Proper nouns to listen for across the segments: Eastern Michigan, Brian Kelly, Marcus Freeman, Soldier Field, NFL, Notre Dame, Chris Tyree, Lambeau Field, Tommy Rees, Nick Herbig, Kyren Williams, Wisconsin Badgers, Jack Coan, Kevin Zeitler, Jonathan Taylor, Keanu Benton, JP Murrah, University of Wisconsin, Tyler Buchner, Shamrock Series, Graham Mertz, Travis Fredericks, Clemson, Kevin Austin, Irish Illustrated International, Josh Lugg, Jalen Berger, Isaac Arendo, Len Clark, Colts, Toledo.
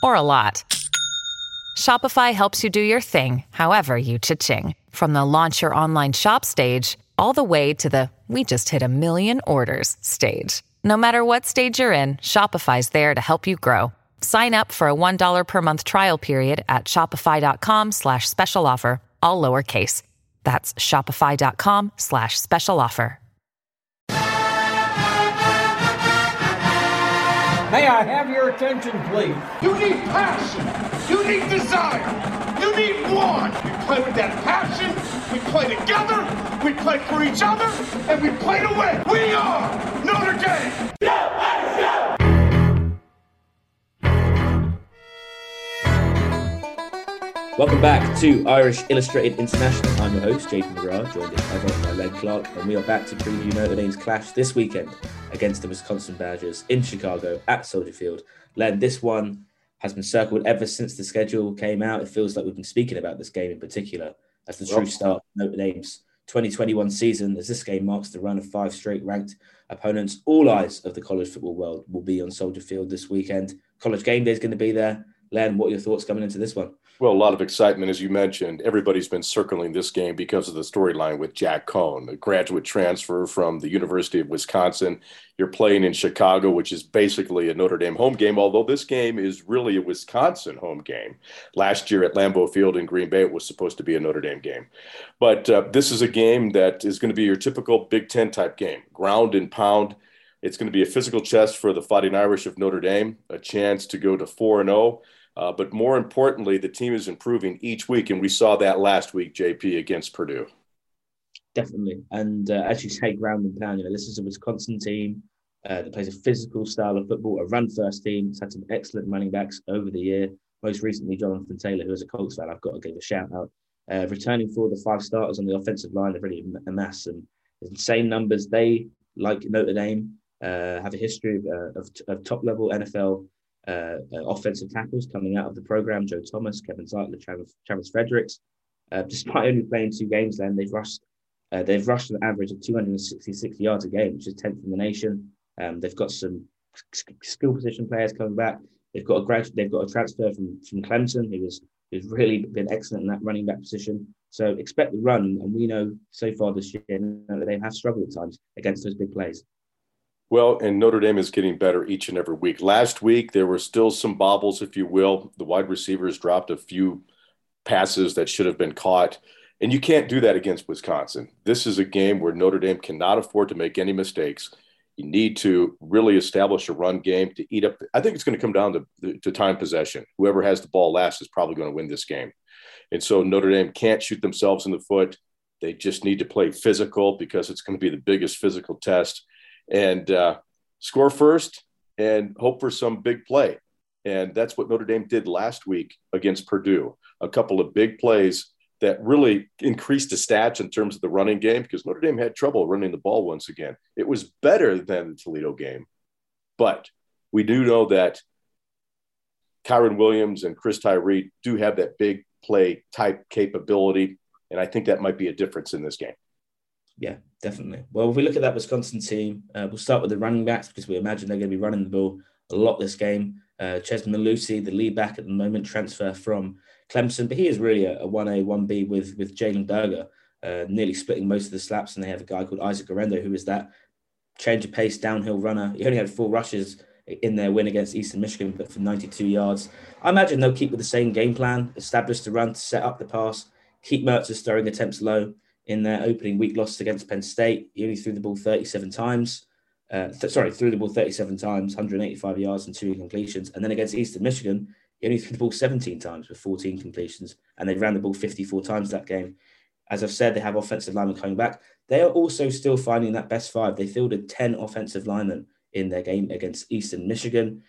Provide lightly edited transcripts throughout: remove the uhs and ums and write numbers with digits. or a lot, Shopify helps you do your thing, however you cha-ching. From the launch your online shop stage, all the way to the we just hit 1 million orders stage. No matter what stage you're in, Shopify's there to help you grow. Sign up for a $1 per month trial period at shopify.com/special offer, all lowercase. That's shopify.com/special offer. May I have your attention, please? You need passion. You need desire. You need want. We play with that passion. We play together. We play for each other. And we play to win. We are Notre Dame. Go, Irish, go! Welcome back to Irish Illustrated International. I'm your host, JP Murrah, joined as ever by Len Clark. And we are back to preview Notre Dame's clash this weekend against the Wisconsin Badgers in Chicago at Soldier Field. Len, this one has been circled ever since the schedule came out. It feels like we've been speaking about this game in particular as the true start of Notre Dame's 2021 season, as this game marks the run of 5 straight ranked opponents. All eyes of the college football world will be on Soldier Field this weekend. College Game Day is going to be there. Len, what are your thoughts coming into this one? Well, a lot of excitement, as you mentioned. Everybody's been circling this game because of the storyline with Jack Coan, a graduate transfer from the University of Wisconsin. You're playing in Chicago, which is basically a Notre Dame home game, although this game is really a Wisconsin home game. Last year at Lambeau Field in Green Bay, it was supposed to be a Notre Dame game. But this is a game that is going to be your typical Big Ten type game, ground and pound. It's going to be a physical test for the Fighting Irish of Notre Dame, a chance to go to 4-0. But more importantly, the team is improving each week, and we saw that last week, JP, against Purdue. Definitely. And as you say, ground and pound, this is a Wisconsin team that plays a physical style of football, a run-first team. It's had some excellent running backs over the year. Most recently, Jonathan Taylor, who is a Colts fan, I've got to give a shout-out. Returning for the 5 starters on the offensive line, they've really amassed some insane numbers. They, like Notre Dame, have a history of top-level NFL offensive tackles coming out of the program. Joe Thomas, Kevin Zeitler, Travis Fredericks. Despite only playing 2 games, then they've rushed an average of 266 yards a game, which is 10th in the nation. They've got some skill position players coming back. They've got a transfer from Clemson, who's really been excellent in that running back position. So expect the run, and we know so far this year that they have struggled at times against those big plays. Well, and Notre Dame is getting better each and every week. Last week, there were still some bobbles, if you will. The wide receivers dropped a few passes that should have been caught. And you can't do that against Wisconsin. This is a game where Notre Dame cannot afford to make any mistakes. You need to really establish a run game to eat up. I think it's going to come down to time possession. Whoever has the ball last is probably going to win this game. And so Notre Dame can't shoot themselves in the foot. They just need to play physical because it's going to be the biggest physical test. And score first and hope for some big play. And that's what Notre Dame did last week against Purdue. A couple of big plays that really increased the stats in terms of the running game because Notre Dame had trouble running the ball once again. It was better than the Toledo game. But we do know that Kyren Williams and Chris Tyree do have that big play type capability. And I think that might be a difference in this game. Yeah, definitely. Well, if we look at that Wisconsin team, we'll start with the running backs because we imagine they're going to be running the ball a lot this game. Chez Mellusi, the lead back at the moment, transfer from Clemson, but he is really a 1A, 1B with Jalen Berger, nearly splitting most of the slaps, and they have a guy called Isaac Arendo, who is that change of pace downhill runner. He only had 4 rushes in their win against Eastern Michigan, but for 92 yards. I imagine they'll keep with the same game plan, establish the run to set up the pass, keep Mertz's throwing attempts low. In their opening week loss against Penn State, he only threw the ball 37 times. Threw the ball 37 times, 185 yards and 2 incompletions. And then against Eastern Michigan, he only threw the ball 17 times with 14 completions. And they ran the ball 54 times that game. As I've said, they have offensive linemen coming back. They are also still finding that best five. They fielded 10 offensive linemen in their game against Eastern Michigan.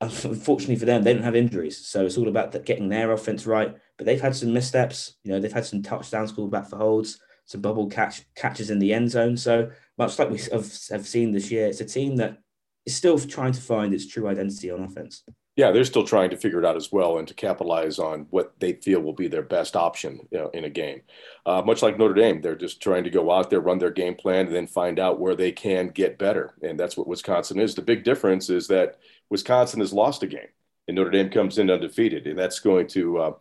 Unfortunately for them, they don't have injuries. So it's all about getting their offense right. But they've had some missteps. You know, they've had some touchdowns called back for holds, some bubble catches in the end zone. So much like we have seen this year, it's a team that is still trying to find its true identity on offense. Yeah, they're still trying to figure it out as well and to capitalize on what they feel will be their best option in a game. Much like Notre Dame, they're just trying to go out there, run their game plan, and then find out where they can get better. And that's what Wisconsin is. The big difference is that Wisconsin has lost a game and Notre Dame comes in undefeated. And that's going to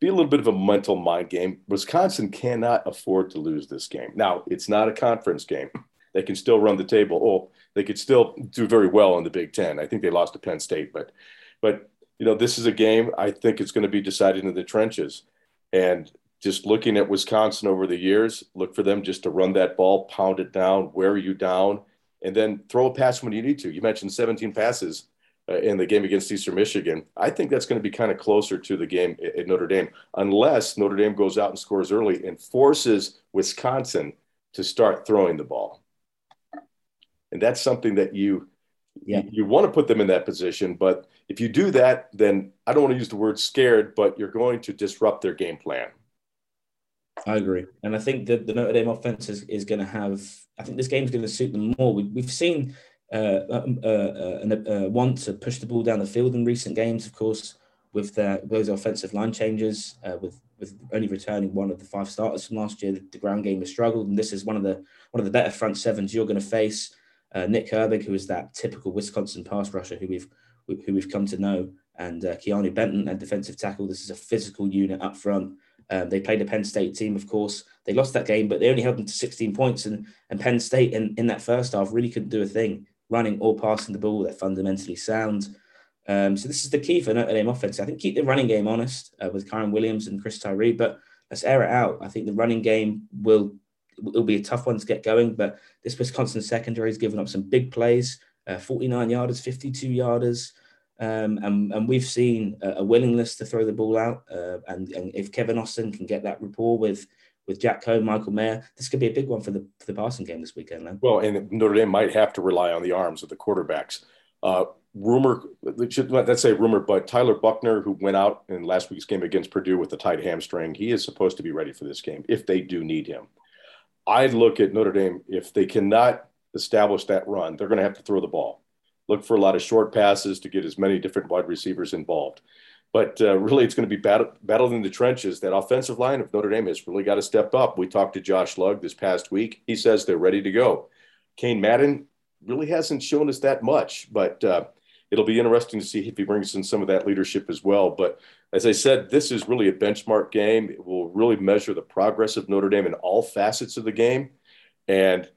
be a little bit of a mental mind game. Wisconsin cannot afford to lose this game. Now, it's not a conference game. They can still run the table. Oh, they could still do very well in the Big Ten. I think they lost to Penn State, but you know, this is a game I think it's going to be decided in the trenches. And just looking at Wisconsin over the years, look for them just to run that ball, pound it down, wear you down, and then throw a pass when you need to. You mentioned 17 passes in the game against Eastern Michigan. I think that's going to be kind of closer to the game at Notre Dame, unless Notre Dame goes out and scores early and forces Wisconsin to start throwing the ball. And that's something that you want to put them in that position, but if you do that, then I don't want to use the word scared, but you're going to disrupt their game plan. I agree. And I think that the Notre Dame offense is going to have, I think this game's going to suit them more. We've seen want to push the ball down the field in recent games, of course, with those offensive line changes, with only returning one of the 5 starters from last year. The ground game has struggled, and this is one of the better front sevens you're going to face. Nick Herbig, who is that typical Wisconsin pass rusher who we've come to know, and Keanu Benton at defensive tackle. This is a physical unit up front. They played a Penn State team, of course. They lost that game, but they only held them to 16 points, and Penn State in that first half really couldn't do a thing, running or passing the ball. They're fundamentally sound. So this is the key for Notre Dame offense. I think keep the running game honest with Kyren Williams and Chris Tyree, but let's air it out. I think the running game will be a tough one to get going, but this Wisconsin secondary has given up some big plays, 49-yarders, 52-yarders, and we've seen a willingness to throw the ball out. And if Kevin Austin can get that rapport with Jack Coan, Michael Mayer, this could be a big one for the passing game this weekend, Len. Well, and Notre Dame might have to rely on the arms of the quarterbacks. But Tyler Buchner, who went out in last week's game against Purdue with a tight hamstring, he is supposed to be ready for this game if they do need him. I look at Notre Dame, if they cannot establish that run, they're going to have to throw the ball. Look for a lot of short passes to get as many different wide receivers involved. But really, it's going to be battled in the trenches. That offensive line of Notre Dame has really got to step up. We talked to Josh Lugg this past week. He says they're ready to go. Kane Madden really hasn't shown us that much, but it'll be interesting to see if he brings in some of that leadership as well. But as I said, this is really a benchmark game. It will really measure the progress of Notre Dame in all facets of the game. And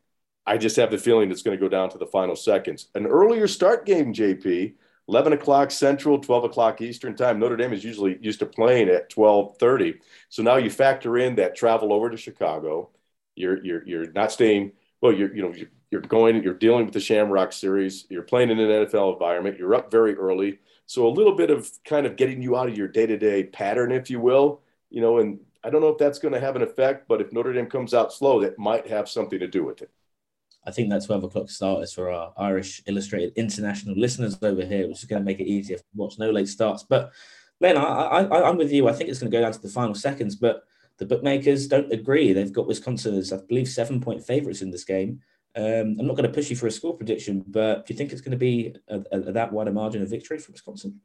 I just have the feeling it's going to go down to the final seconds. An earlier start game, JP, 11 o'clock Central, 12 o'clock Eastern time. Notre Dame is usually used to playing at 12:30. So now you factor in that travel over to Chicago. You're not staying – well, you're dealing with the Shamrock Series. You're playing in an NFL environment. You're up very early. So a little bit of kind of getting you out of your day-to-day pattern, if you will, you know, and I don't know if that's going to have an effect, but if Notre Dame comes out slow, that might have something to do with it. I think that 12 o'clock start is for our Irish Illustrated International listeners over here, which is going to make it easier to watch no late starts. But, Len, I'm with you. I think it's going to go down to the final seconds, but the bookmakers don't agree. They've got Wisconsin as, I believe, 7-point favourites in this game. I'm not going to push you for a score prediction, but do you think it's going to be that wide a margin of victory for Wisconsin?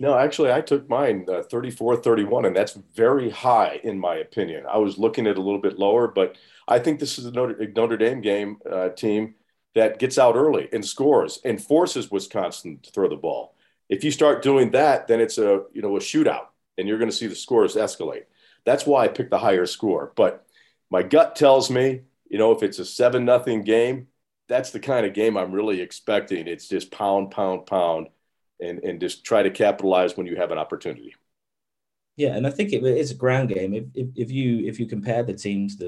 No, actually, I took mine 34-31, and that's very high in my opinion. I was looking at a little bit lower, but I think this is a Notre Dame game team that gets out early and scores and forces Wisconsin to throw the ball. If you start doing that, then it's a shootout, and you're going to see the scores escalate. That's why I picked the higher score, but my gut tells me, you know, if it's a 7-0 game, that's the kind of game I'm really expecting. It's just pound, and just try to capitalize when you have an opportunity. Yeah, and I think it is a ground game. If you compare the teams,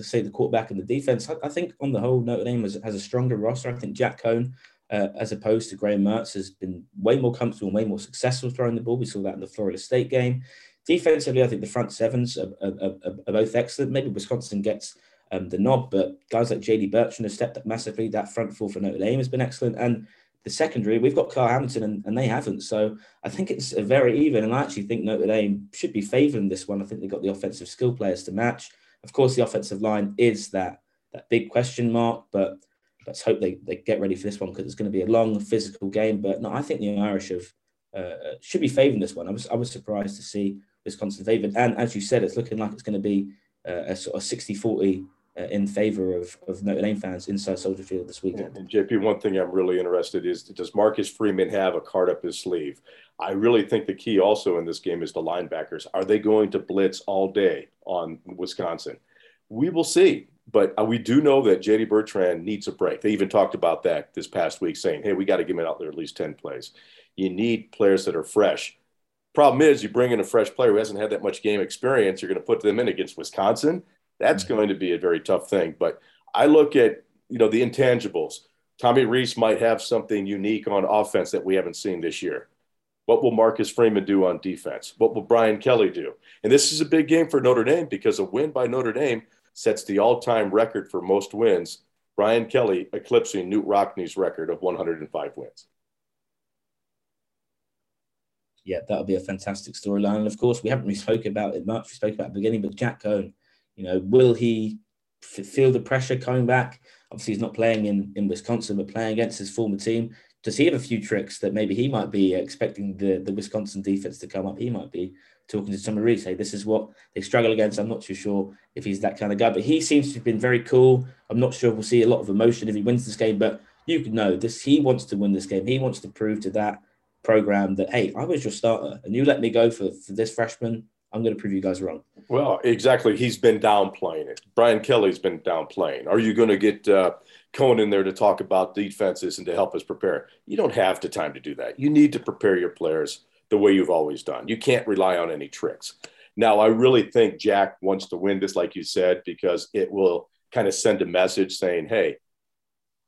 say the quarterback and the defense, I think on the whole Notre Dame has a stronger roster. I think Jack Coan, as opposed to Graham Mertz, has been way more comfortable and way more successful throwing the ball. We saw that in the Florida State game. Defensively, I think the front sevens are both excellent. Maybe Wisconsin gets the nod, but guys like J.D. Bertrand have stepped up massively. That front four for Notre Dame has been excellent. And the secondary, we've got Carl Hamilton and they haven't. So I think it's a very even. And I actually think Notre Dame should be favouring this one. I think they've got the offensive skill players to match. Of course, the offensive line is that big question mark, but let's hope they get ready for this one because it's going to be a long physical game. But no, I think the Irish should be favouring this one. I was surprised to see Wisconsin favoured. And as you said, it's looking like it's going to be a sort of 60-40 in favour of Notre Dame fans inside Soldier Field this weekend. And JP, one thing I'm really interested is, does Marcus Freeman have a card up his sleeve? I really think the key also in this game is the linebackers. Are they going to blitz all day on Wisconsin? We will see. But we do know that J.D. Bertrand needs a break. They even talked about that this past week, saying, hey, we got to get him out there at least 10 plays. You need players that are fresh. Problem is, you bring in a fresh player who hasn't had that much game experience, you're going to put them in against Wisconsin. That's going to be a very tough thing. But I look at, the intangibles. Tommy Rees might have something unique on offense that we haven't seen this year. What will Marcus Freeman do on defense? What will Brian Kelly do? And this is a big game for Notre Dame because a win by Notre Dame sets the all-time record for most wins, Brian Kelly eclipsing Newt Rockney's record of 105 wins. Yeah, that'll be a fantastic storyline. And of course, we haven't really spoken about it much. We spoke about it at the beginning, but Jack Coan, will he feel the pressure coming back? Obviously, he's not playing in Wisconsin, but playing against his former team. Does he have a few tricks that maybe he might be expecting the Wisconsin defense to come up? He might be talking to Tommy Rees, hey, this is what they struggle against. I'm not too sure if he's that kind of guy, but he seems to have been very cool. I'm not sure we'll see a lot of emotion if he wins this game, but you know this. He wants to win this game. He wants to prove to that program that, hey, I was your starter and you let me go for this freshman. I'm going to prove you guys wrong. Well, exactly. He's been downplaying it. Brian Kelly's been downplaying. Are you going to get Coan in there to talk about defenses and to help us prepare? You don't have the time to do that. You need to prepare your players the way you've always done. You can't rely on any tricks. Now, I really think Jack wants to win this, like you said, because it will kind of send a message saying, hey,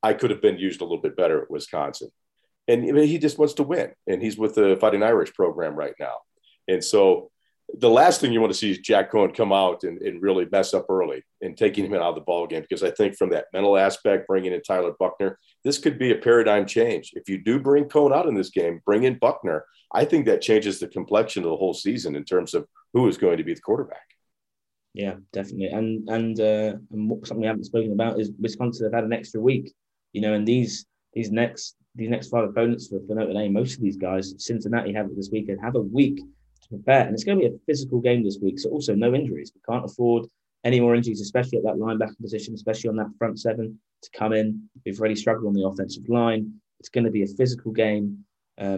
I could have been used a little bit better at Wisconsin. And he just wants to win. And he's with the Fighting Irish program right now. And so the last thing you want to see is Jack Coan come out and really mess up early and taking him out of the ballgame, because I think from that mental aspect, bringing in Tyler Buchner, this could be a paradigm change. If you do bring Coan out in this game, bring in Buchner, I think that changes the complexion of the whole season in terms of who is going to be the quarterback. Yeah, definitely. And something we haven't spoken about is Wisconsin have had an extra week, and these next five opponents for Notre Dame, most of these guys, Cincinnati have it this weekend, have a week prepare, and it's going to be a physical game this week, so also no injuries. We can't afford any more injuries, especially at that linebacker position, especially on that front seven to come in. We've already struggled on the offensive line. It's going to be a physical game,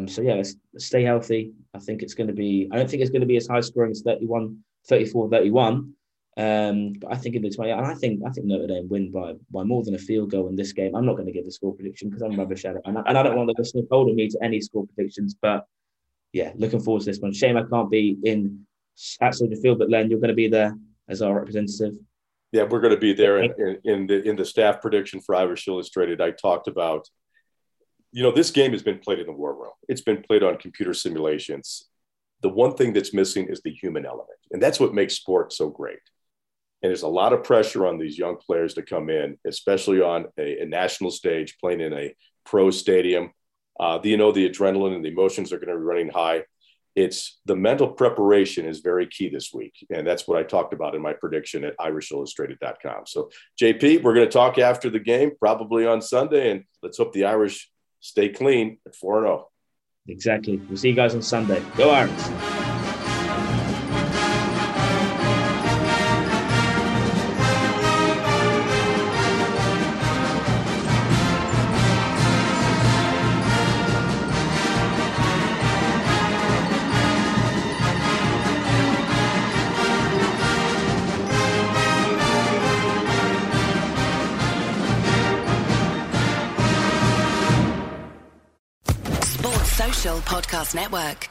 so yeah, let's stay healthy. I don't think it's going to be as high scoring as 34-31, but I think it'll be 20. And I think Notre Dame win by more than a field goal in this game. I'm not going to give a score prediction because I'm rubbish at it, and I don't want the listener holding me to any score predictions, but yeah, looking forward to this one. Shame I can't be at Soldier Field, but Len, you're going to be there as our representative. Yeah, we're going to be there in the staff prediction for Irish Illustrated. I talked about, this game has been played in the war room. It's been played on computer simulations. The one thing that's missing is the human element, and that's what makes sports so great. And there's a lot of pressure on these young players to come in, especially on a national stage, playing in a pro stadium. The adrenaline and the emotions are going to be running high. It's the mental preparation is very key this week. And that's what I talked about in my prediction at irishillustrated.com. So JP, we're going to talk after the game, probably on Sunday, and let's hope the Irish stay clean at 4-0. Exactly. We'll see you guys on Sunday. Go Irish. Podcast Network.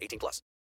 18+.